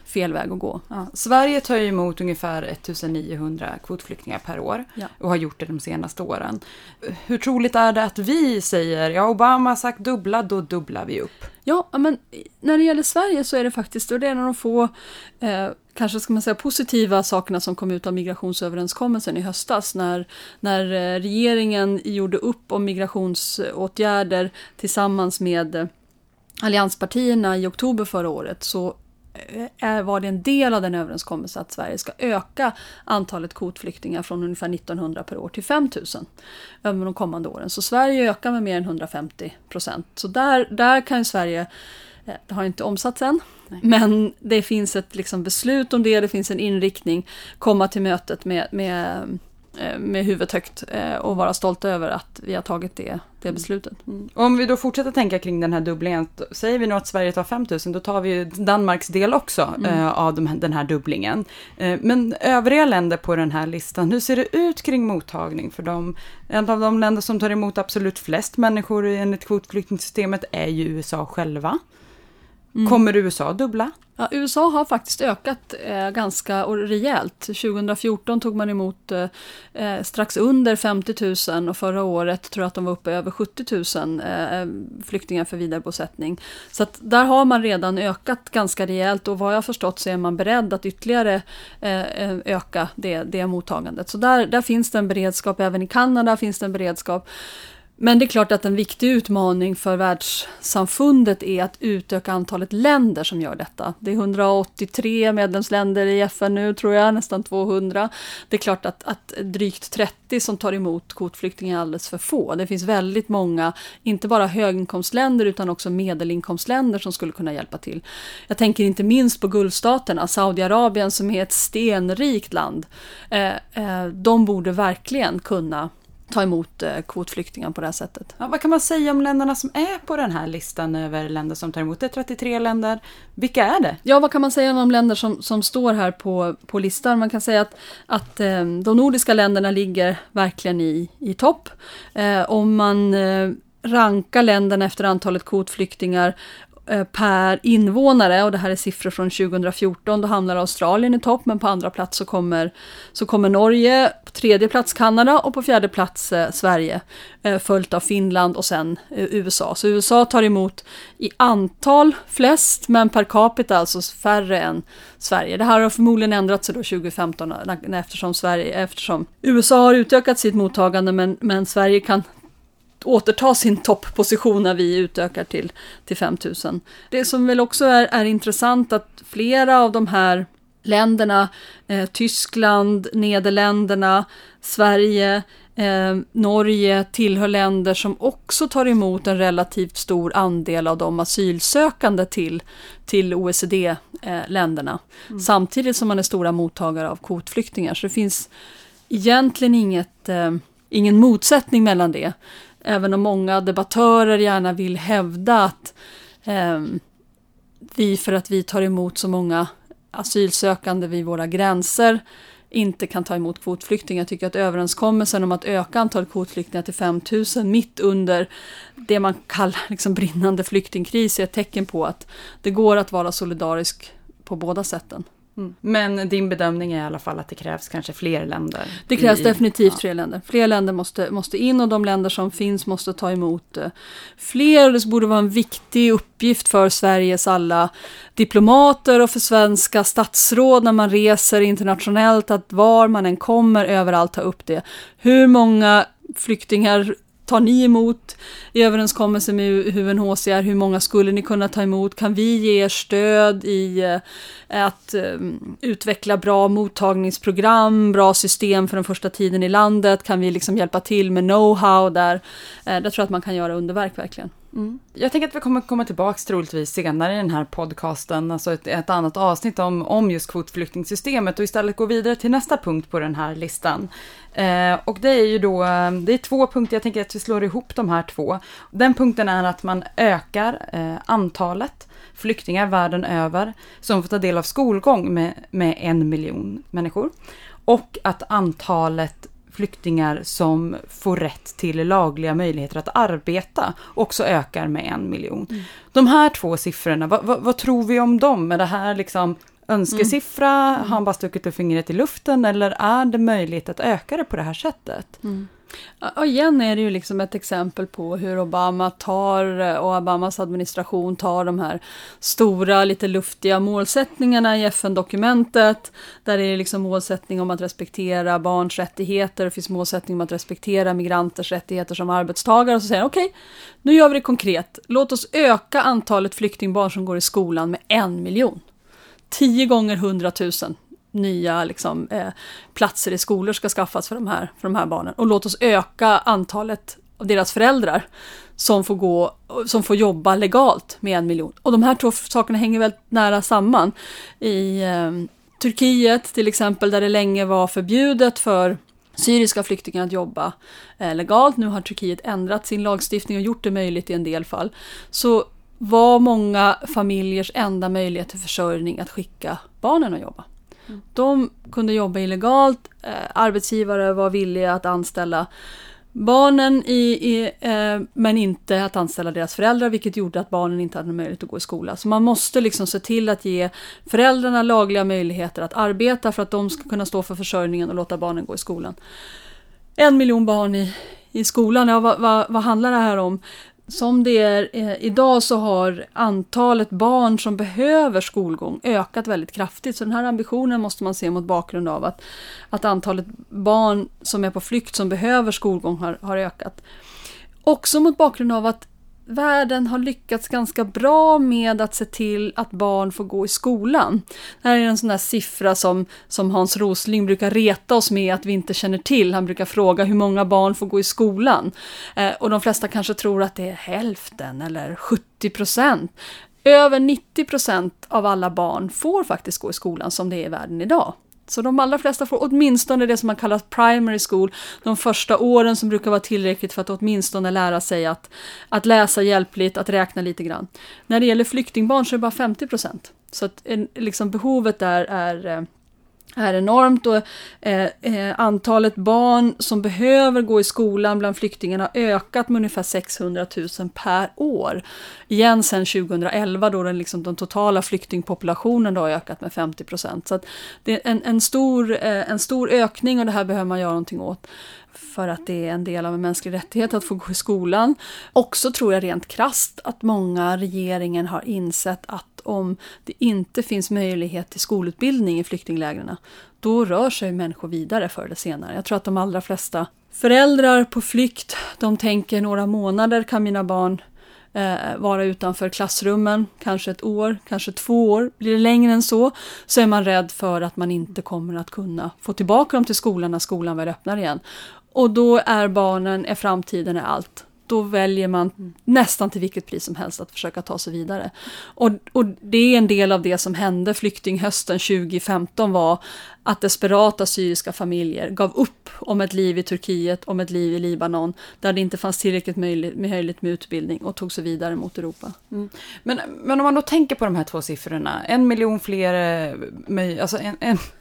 fel väg att gå. Ja. Sverige tar emot ungefär 1900 kvotflyktingar per år, ja, och har gjort det de senaste åren. Hur troligt är det att vi säger, ja, Obama har sagt dubbla, då dubblar vi upp? Ja, men när det gäller Sverige så är det faktiskt, och det är när de får... kanske ska man säga positiva sakerna som kom ut av migrationsöverenskommelsen i höstas, när regeringen gjorde upp om migrationsåtgärder tillsammans med allianspartierna i oktober förra året, så var det en del av den överenskommelsen att Sverige ska öka antalet kvotflyktingar från ungefär 1900 per år till 5000 över de kommande åren. Så Sverige ökar med mer än 150%. Så där kan Sverige... Det har inte omsatts än, men det finns ett liksom beslut om det finns en inriktning, komma till mötet med huvudet högt och vara stolt över att vi har tagit det beslutet. Mm. Om vi då fortsätter tänka kring den här dubblingen, säger vi nu att Sverige tar 5000, då tar vi ju Danmarks del också av den här dubblingen. Men övriga länder på den här listan, hur ser det ut kring mottagning för dem? En av de länder som tar emot absolut flest människor enligt kvotflyktingsystemet är ju USA själva. Mm. Kommer USA dubbla? Ja, USA har faktiskt ökat ganska rejält. 2014 tog man emot strax under 50 000, och förra året tror jag att de var uppe över 70 000 flyktingar för vidarebosättning. Så att där har man redan ökat ganska rejält, och vad jag förstått så är man beredd att ytterligare öka det mottagandet. Så där finns det en beredskap, även i Kanada finns det en beredskap. Men det är klart att en viktig utmaning för världssamfundet är att utöka antalet länder som gör detta. Det är 183 medlemsländer i FN nu, tror jag, nästan 200. Det är klart att drygt 30 som tar emot kvotflyktingar är alldeles för få. Det finns väldigt många, inte bara höginkomstländer utan också medelinkomstländer som skulle kunna hjälpa till. Jag tänker inte minst på Gulfstaterna, Saudiarabien som är ett stenrikt land. De borde verkligen kunna ta emot kvotflyktingar på det här sättet. Ja, vad kan man säga om länderna som är på den här listan över länder som tar emot? Det är 33 länder. Vilka är det? Ja, vad kan man säga om länder som står här på listan? Man kan säga att de nordiska länderna ligger verkligen i topp. Om man rankar länderna efter antalet kvotflyktingar per invånare, och det här är siffror från 2014, då hamnar Australien i topp, men på andra plats så kommer Norge, på tredje plats Kanada och på fjärde plats Sverige, följt av Finland och sen USA. Så USA tar emot i antal flest, men per capita alltså färre än Sverige. Det här har förmodligen ändrat sig då 2015 eftersom USA har utökat sitt mottagande, men Sverige kan återta sin toppposition när vi utökar till 5000. Det som väl också är intressant att flera av de här länderna, Tyskland, Nederländerna, Sverige, Norge tillhör länder som också tar emot en relativt stor andel av de asylsökande till OECD-länderna. Samtidigt som man är stora mottagare av kvotflyktingar. Så det finns egentligen ingen motsättning mellan det. Även om många debattörer gärna vill hävda att för att vi tar emot så många asylsökande vid våra gränser inte kan ta emot kvotflyktingar. Jag tycker att överenskommelsen om att öka antalet kvotflyktingar till 5000 mitt under det man kallar liksom brinnande flyktingkris är ett tecken på att det går att vara solidarisk på båda sätten. Mm. Men din bedömning är i alla fall att det krävs kanske fler länder? Det krävs definitivt fler länder. Fler länder måste in, och de länder som finns måste ta emot fler. Det borde vara en viktig uppgift för Sveriges alla diplomater och för svenska statsråd när man reser internationellt, att var man än kommer överallt ta upp det. Hur många flyktingar tar ni emot i överenskommelse med UNHCR? Hur många skulle ni kunna ta emot? Kan vi ge er stöd i att utveckla bra mottagningsprogram, bra system för den första tiden i landet? Kan vi liksom hjälpa till med know-how där? Där tror jag att man kan göra underverk verkligen. Mm. Jag tänker att vi kommer komma tillbaka troligtvis senare i den här podcasten, alltså ett annat avsnitt om just kvotflyktingsystemet, och istället gå vidare till nästa punkt på den här listan. Och det är ju då, det är två punkter, jag tänker att vi slår ihop de här två. Den punkten är att man ökar antalet flyktingar världen över som får ta del av skolgång med 1 miljon människor, och att antalet flyktingar som får rätt till lagliga möjligheter att arbeta också ökar med 1 miljon. Mm. De här två siffrorna, vad tror vi om dem? Är det här liksom önskesiffra? Har han bara stuckit upp fingret i luften, eller är det möjligt att öka det på det här sättet? Mm. Och igen är det ju liksom ett exempel på hur Obama Obamas administration tar de här stora, lite luftiga målsättningarna i FN-dokumentet, där det är liksom målsättning om att respektera barns rättigheter, det finns målsättning om att respektera migranters rättigheter som arbetstagare, och så säger okej, nu gör vi det konkret, låt oss öka antalet flyktingbarn som går i skolan med 1 miljon. 10 gånger 100 000 nya liksom, platser i skolor ska skaffas för de här barnen. Och låt oss öka antalet av deras föräldrar som får jobba legalt med 1 miljon. Och de här två sakerna hänger väldigt nära samman. I Turkiet till exempel, där det länge var förbjudet för syriska flyktingar att jobba legalt. Nu har Turkiet ändrat sin lagstiftning och gjort det möjligt i en del fall. Så var många familjers enda möjlighet till försörjning att skicka barnen att jobba. De kunde jobba illegalt, arbetsgivare var villiga att anställa barnen men inte att anställa deras föräldrar, vilket gjorde att barnen inte hade möjlighet att gå i skola. Så man måste liksom se till att ge föräldrarna lagliga möjligheter att arbeta för att de ska kunna stå för försörjningen och låta barnen gå i skolan. 1 miljon barn i skolan, ja, vad handlar det här om? Som det är idag så har antalet barn som behöver skolgång ökat väldigt kraftigt. Så den här ambitionen måste man se mot bakgrund av att antalet barn som är på flykt som behöver skolgång har ökat. Också mot bakgrund av att världen har lyckats ganska bra med att se till att barn får gå i skolan. Det här är en sån där siffra som Hans Rosling brukar reta oss med att vi inte känner till. Han brukar fråga hur många barn får gå i skolan. Och de flesta kanske tror att det är hälften eller 70%. Över 90% av alla barn får faktiskt gå i skolan som det är i världen idag. Så de allra flesta får åtminstone det som man kallar primary school, de första åren som brukar vara tillräckligt för att åtminstone lära sig att läsa hjälpligt, att räkna lite grann. När det gäller flyktingbarn så är det bara 50%. Så att, liksom, behovet där är enormt, och antalet barn som behöver gå i skolan bland flyktingarna har ökat med ungefär 600 000 per år. Igen sedan 2011 då den totala flyktingpopulationen då har ökat med 50%. Så att det är en stor ökning, och det här behöver man göra någonting åt. För att det är en del av en mänsklig rättighet att få gå i skolan. Också tror jag rent krasst att många regeringen har insett att om det inte finns möjlighet till skolutbildning i flyktinglägren, då rör sig människor vidare förr eller senare. Jag tror att de allra flesta Föräldrar på flykt, de tänker några månader kan mina barn vara utanför klassrummen, kanske ett år, kanske 2 år. Blir det längre än så är man rädd för att man inte kommer att kunna få tillbaka dem till skolan när skolan väl öppnar igen. Och då är barnen, är framtiden, är allt. Då väljer man nästan till vilket pris som helst att försöka ta sig vidare. Och det är en del av det som hände flyktinghösten 2015 var att desperata syriska familjer gav upp om ett liv i Turkiet, om ett liv i Libanon där det inte fanns tillräckligt möjligt med utbildning och tog sig vidare mot Europa. Mm. Men om man då tänker på de här 2 siffrorna, 1 miljon fler, alltså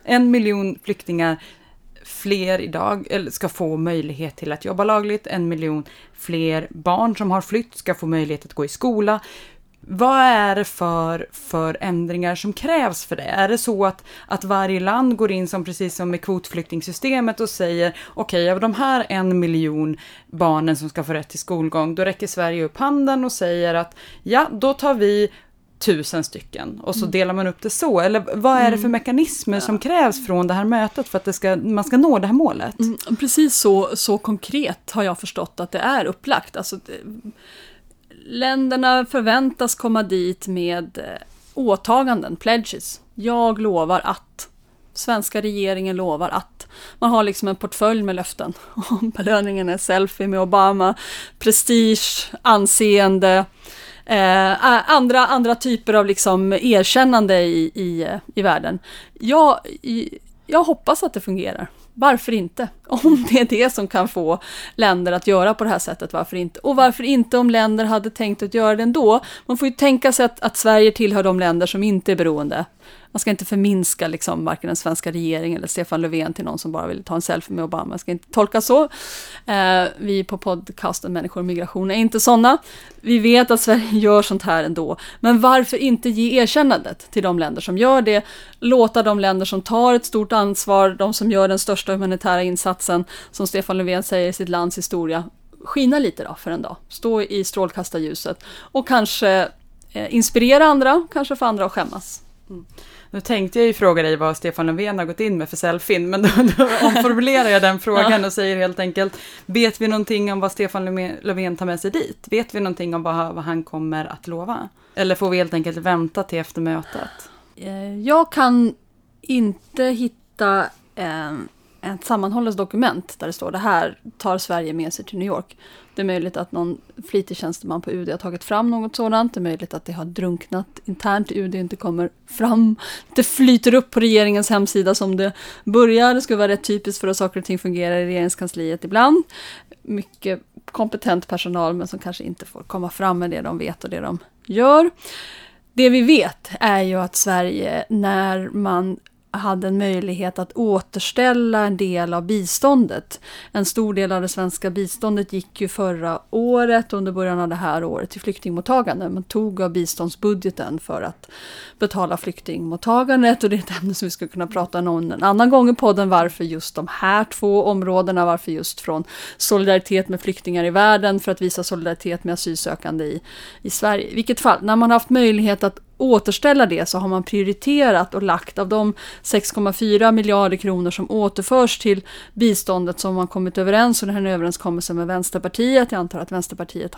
en miljon flyktingar fler idag ska få möjlighet till att jobba lagligt. 1 miljon fler barn som har flytt ska få möjlighet att gå i skola. Vad är det för förändringar som krävs för det? Är det så att varje land går in som precis som med kvotflyktingsystemet och säger okej, av de här 1 miljon barnen som ska få rätt till skolgång, då räcker Sverige upp handen och säger att ja, då tar vi 1000 stycken och så delar man upp det så, eller vad är det för mekanismer som krävs från det här mötet för att man ska nå det här målet? Mm, precis så konkret har jag förstått att det är upplagt. Alltså, länderna förväntas komma dit med åtaganden, pledges. Jag lovar att, svenska regeringen lovar att. Man har liksom en portfölj med löften. Belöningen är selfie med Obama, prestige, anseende. Andra typer av liksom erkännande i världen. Jag hoppas att det fungerar. Varför inte? Om det är det som kan få länder att göra på det här sättet, varför inte? Och varför inte om länder hade tänkt att göra det ändå? Man får ju tänka sig att Sverige tillhör de länder som inte är beroende. Man ska inte förminska liksom, varken den svenska regeringen eller Stefan Löfven till någon som bara vill ta en selfie med Obama. Man ska inte tolka så. Vi på podcasten Människor och migration är inte sådana. Vi vet att Sverige gör sånt här ändå. Men varför inte ge erkännandet till de länder som gör det? Låta de länder som tar ett stort ansvar, de som gör den största humanitära insatsen, som Stefan Löfven säger i sitt lands historia, skina lite då för en dag. Stå i strålkastarljuset och kanske inspirera andra, kanske få andra att skämmas. Mm. Nu tänkte jag ju fråga dig vad Stefan Löfven har gått in med för selfien, men då omformulerar jag den frågan och säger helt enkelt, vet vi någonting om vad Stefan Löfven tar med sig dit? Vet vi någonting om vad han kommer att lova? Eller får vi helt enkelt vänta till efter mötet? Jag kan inte hitta ett sammanhållet dokument där det står det här tar Sverige med sig till New York. Det är möjligt att någon flitig tjänsteman på UD har tagit fram något sådant. Det är möjligt att det har drunknat internt. UD inte kommer fram. Det flyter upp på regeringens hemsida som det börjar. Det skulle vara rätt typiskt för att saker och ting fungerar i regeringskansliet ibland. Mycket kompetent personal men som kanske inte får komma fram med det de vet och det de gör. Det vi vet är ju att Sverige, när man hade en möjlighet att återställa en del av biståndet. En stor del av det svenska biståndet gick ju förra året under början av det här året till flyktingmottagande. Man tog av biståndsbudgeten för att betala flyktingmottagandet, och det är ett ämne som vi skulle kunna prata om en annan gång i podden, varför just de här 2 områdena, varför just från solidaritet med flyktingar i världen för att visa solidaritet med asylsökande i Sverige. I vilket fall, när man har haft möjlighet att återställa det så har man prioriterat och lagt av de 6,4 miljarder kronor som återförs till biståndet som man kommit överens om, den här överenskommelsen med Vänsterpartiet. Jag antar att Vänsterpartiet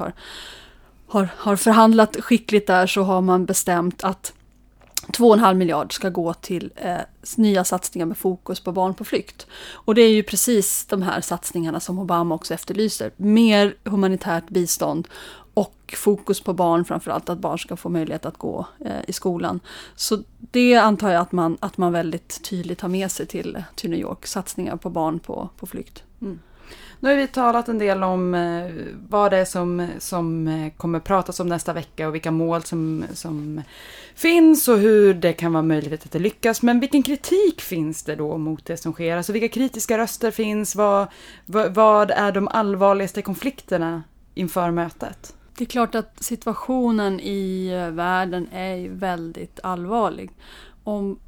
har förhandlat skickligt där, så har man bestämt att 2,5 miljard ska gå till nya satsningar med fokus på barn på flykt. Och det är ju precis de här satsningarna som Obama också efterlyser. Mer humanitärt bistånd och fokus på barn, framförallt att barn ska få möjlighet att gå i skolan. Så det antar jag att man väldigt tydligt har med sig till New York, satsningar på barn på flykt. Mm. Nu har vi talat en del om vad det är som kommer pratas om nästa vecka och vilka mål som finns och hur det kan vara möjligt att det lyckas. Men vilken kritik finns det då mot det som sker? Alltså vilka kritiska röster finns? Vad är de allvarligaste konflikterna inför mötet? Det är klart att situationen i världen är väldigt allvarlig. Om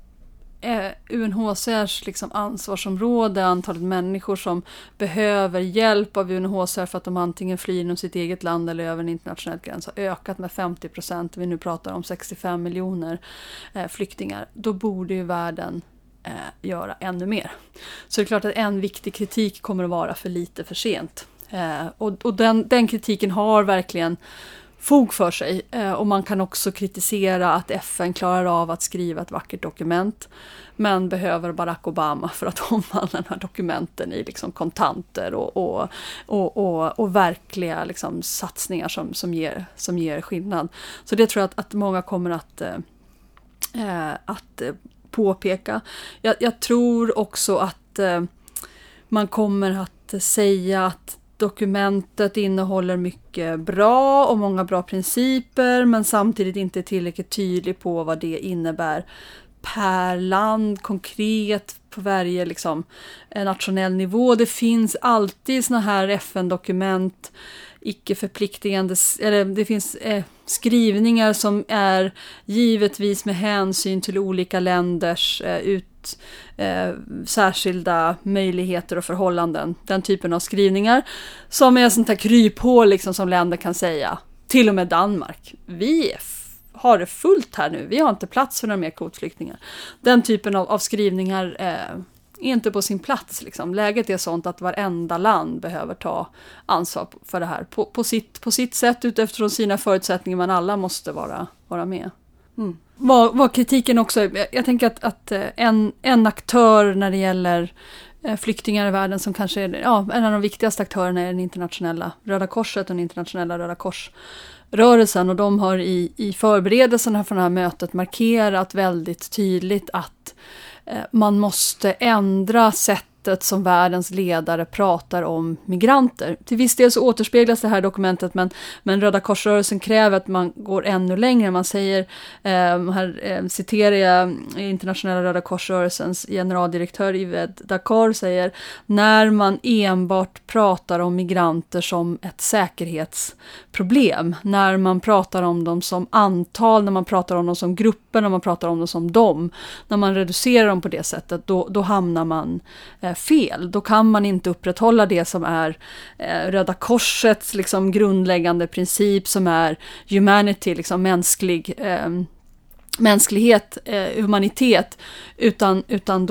UNHCRs liksom ansvarsområde, antalet människor som behöver hjälp av UNHCR för att de antingen flyr inom sitt eget land eller över en internationell gräns har ökat med 50%, vi nu pratar om 65 miljoner flyktingar, då borde ju världen göra ännu mer. Så det är klart att en viktig kritik kommer att vara för lite för sent. Och den kritiken har verkligen fog för sig. Och man kan också kritisera att FN klarar av att skriva ett vackert dokument men behöver Barack Obama för att omvandla de här dokumenten i liksom kontanter och verkliga liksom satsningar som ger skillnad. Så det tror jag att många kommer att påpeka. Jag tror också att man kommer att säga att dokumentet innehåller mycket bra och många bra principer, men samtidigt inte tillräckligt tydlig på vad det innebär per land, konkret på varje liksom, nationell nivå. Det finns alltid såna här FN-dokument, icke förpliktande, eller det finns skrivningar som är givetvis med hänsyn till olika länders särskilda möjligheter och förhållanden. Den typen av skrivningar som är sånt här kryphål liksom, som länder kan säga. Till och med Danmark. Vi har det fullt här nu. Vi har inte plats för några mer kvotflyktingar. Den typen av skrivningar är inte på sin plats. Liksom. Läget är sånt att varenda land behöver ta ansvar för det här. På sitt sätt, utifrån sina förutsättningar, men alla måste vara med. Mm. Var kritiken också, jag tänker att en aktör när det gäller flyktingar i världen som kanske är en av de viktigaste aktörerna är den internationella Röda Korset och den internationella Röda Korsrörelsen, och de har i förberedelserna för det här mötet markerat väldigt tydligt att man måste ändra sättet som världens ledare pratar om migranter. Till viss del så återspeglas det här dokumentet, men Röda Korsrörelsen kräver att man går ännu längre. Man säger, här citerar jag internationella Röda Korsrörelsens generaldirektör Ived Dakar, säger: när man enbart pratar om migranter som ett säkerhetsproblem, när man pratar om dem som antal, när man pratar om dem som grupper, när man pratar om dem som dem, när man reducerar dem på det sättet, då hamnar man fel. Då kan man inte upprätthålla det som är Röda Korsets liksom grundläggande princip, som är humanity, liksom mänsklighet, humanitet, utan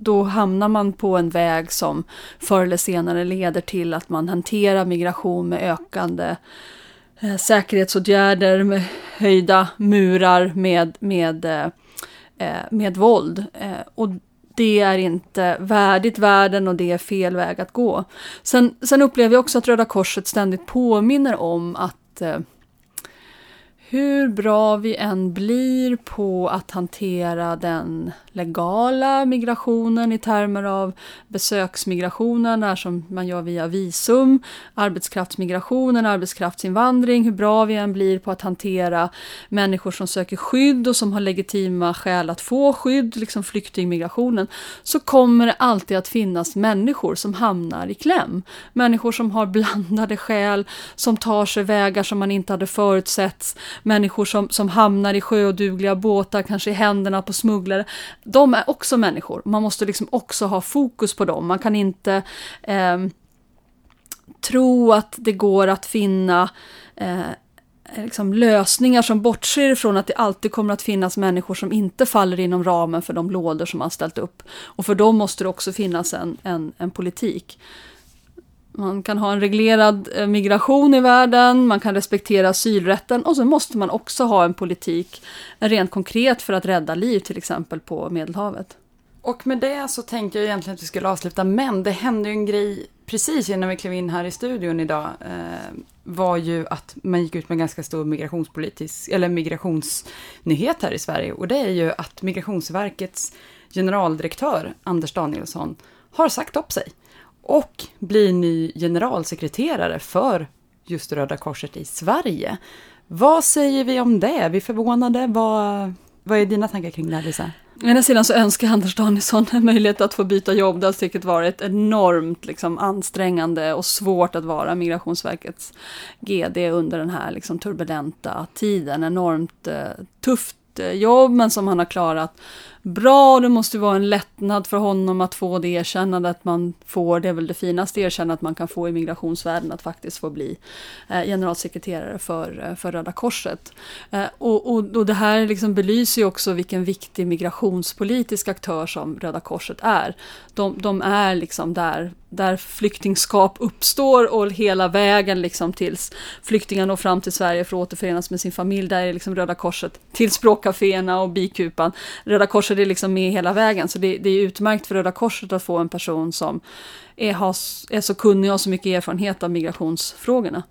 då hamnar man på en väg som förr eller senare leder till att man hanterar migration med ökande säkerhetsåtgärder, med höjda murar, med våld, och det är inte värdigt världen, och det är fel väg att gå. Sen upplever jag också att Röda Korset ständigt påminner om att hur bra vi än blir på att hantera den legala migrationen i termer av besöksmigrationen, där som man gör via visum, arbetskraftsmigrationen, arbetskraftsinvandring, hur bra vi än blir på att hantera människor som söker skydd och som har legitima skäl att få skydd, liksom flyktingmigrationen, så kommer det alltid att finnas människor som hamnar i kläm. Människor som har blandade skäl, som tar sig vägar som man inte hade förutsetts, människor som hamnar i sjödugliga båtar, kanske i händerna på smugglare. De är också människor. Man måste liksom också ha fokus på dem. Man kan inte tro att det går att finna liksom lösningar som bortser ifrån att det alltid kommer att finnas människor som inte faller inom ramen för de lådor som man ställt upp. Och för dem måste det också finnas en politik. Man kan ha en reglerad migration i världen, man kan respektera asylrätten, och så måste man också ha en politik rent konkret för att rädda liv, till exempel på Medelhavet. Och med det så tänkte jag egentligen att vi skulle avsluta, men det hände ju en grej precis innan vi klev in här i studion idag, var ju att man gick ut med ganska stor migrationsnyhet här i Sverige, och det är ju att Migrationsverkets generaldirektör Anders Danielsson har sagt upp sig och blir ny generalsekreterare för just Röda Korset i Sverige. Vad säger vi om det? Vi är förvånade. Vad är dina tankar kring det här, Lisa? Å ena sidan så önskar Anders Danielsson en möjlighet att få byta jobb. Det har säkert varit enormt liksom ansträngande och svårt att vara Migrationsverkets GD under den här liksom turbulenta tiden. Enormt tufft jobb, men som han har klarat bra och det måste vara en lättnad för honom att få det erkännande att man får, det är väl det finaste erkännande att man kan få i migrationsvärlden, att faktiskt få bli generalsekreterare för Röda Korset. Och det här liksom belyser ju också vilken viktig migrationspolitisk aktör som Röda Korset är. De är liksom där flyktingskap uppstår och hela vägen liksom tills flyktingarna når fram till Sverige för att återförenas med sin familj, där är liksom Röda Korset till språkcaféerna och bikupan. Röda Korset är liksom med hela vägen, så det är utmärkt för Röda Korset att få en person som är så kunnig och har så mycket erfarenhet av migrationsfrågorna.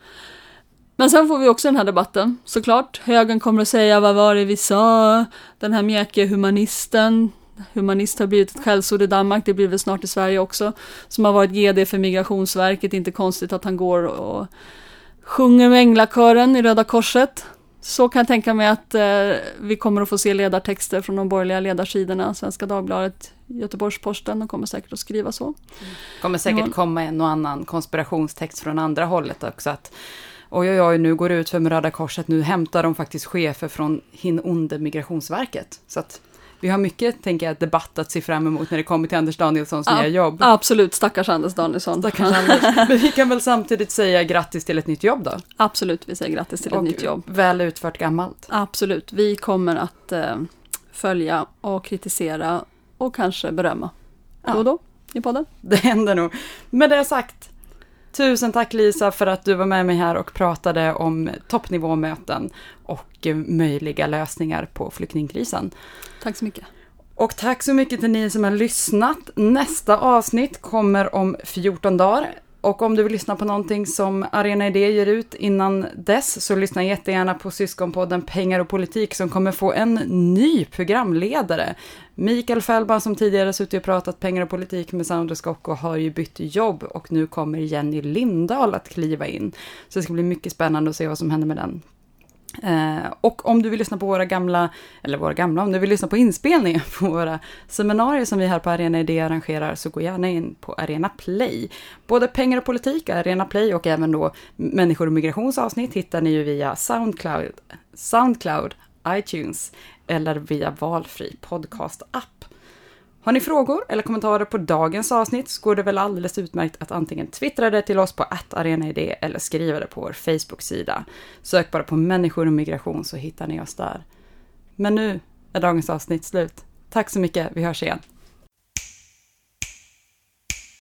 Men sen får vi också den här debatten, såklart. Högern kommer att säga, vad var det vi sa? Den här mjäke humanisten. Humanist har blivit ett skällsord i Danmark, det blir väl snart i Sverige också. Som har varit GD för Migrationsverket, inte konstigt att han går och sjunger med änglakören i Röda Korset. Så kan jag tänka mig att vi kommer att få se ledartexter från de borgerliga ledarsidorna, Svenska Dagbladet, Göteborgs-Posten, de kommer säkert att skriva så. Kommer säkert komma en och annan konspirationstext från andra hållet också, att oj, nu går det ut för Röda Korset, nu hämtar de faktiskt chefer från hin onde Migrationsverket, så att vi har mycket, tänker jag, debatt att se fram emot när det kommer till Anders Danielssons nya jobb. Absolut, stackars Anders Danielsson. Stackars Anders. Men vi kan väl samtidigt säga grattis till ett nytt jobb då? Absolut, vi säger grattis till ett nytt jobb. Väl utfört gammalt. Absolut, vi kommer att följa och kritisera och kanske berömma. Ja. Då i podden. Det händer nog. Med det sagt, tusen tack Lisa för att du var med mig här och pratade om toppnivåmöten och möjliga lösningar på flyktingkrisen. Tack så mycket. Och tack så mycket till ni som har lyssnat. Nästa avsnitt kommer om 14 dagar. Och om du vill lyssna på någonting som Arena Idé ger ut innan dess, så lyssna jättegärna på syskonpodden Pengar och politik, som kommer få en ny programledare. Mikael Fällban, som tidigare suttit och pratat pengar och politik med Sandra Skock, och har ju bytt jobb, och nu kommer Jenny Lindahl att kliva in. Så det ska bli mycket spännande att se vad som händer med den. Och om du vill lyssna på om du vill lyssna på inspelningar på våra seminarier som vi här på Arena Idé arrangerar, så gå gärna in på Arena Play. Både Pengar och politik, Arena Play och även då Människor och migrationsavsnitt hittar ni ju via SoundCloud, iTunes eller via valfri podcast-app. Har ni frågor eller kommentarer på dagens avsnitt, så går det väl alldeles utmärkt att antingen twittra det till oss på @arenaidé eller skriva det på vår Facebook-sida. Sök bara på Människor och migration så hittar ni oss där. Men nu är dagens avsnitt slut. Tack så mycket, vi hörs igen.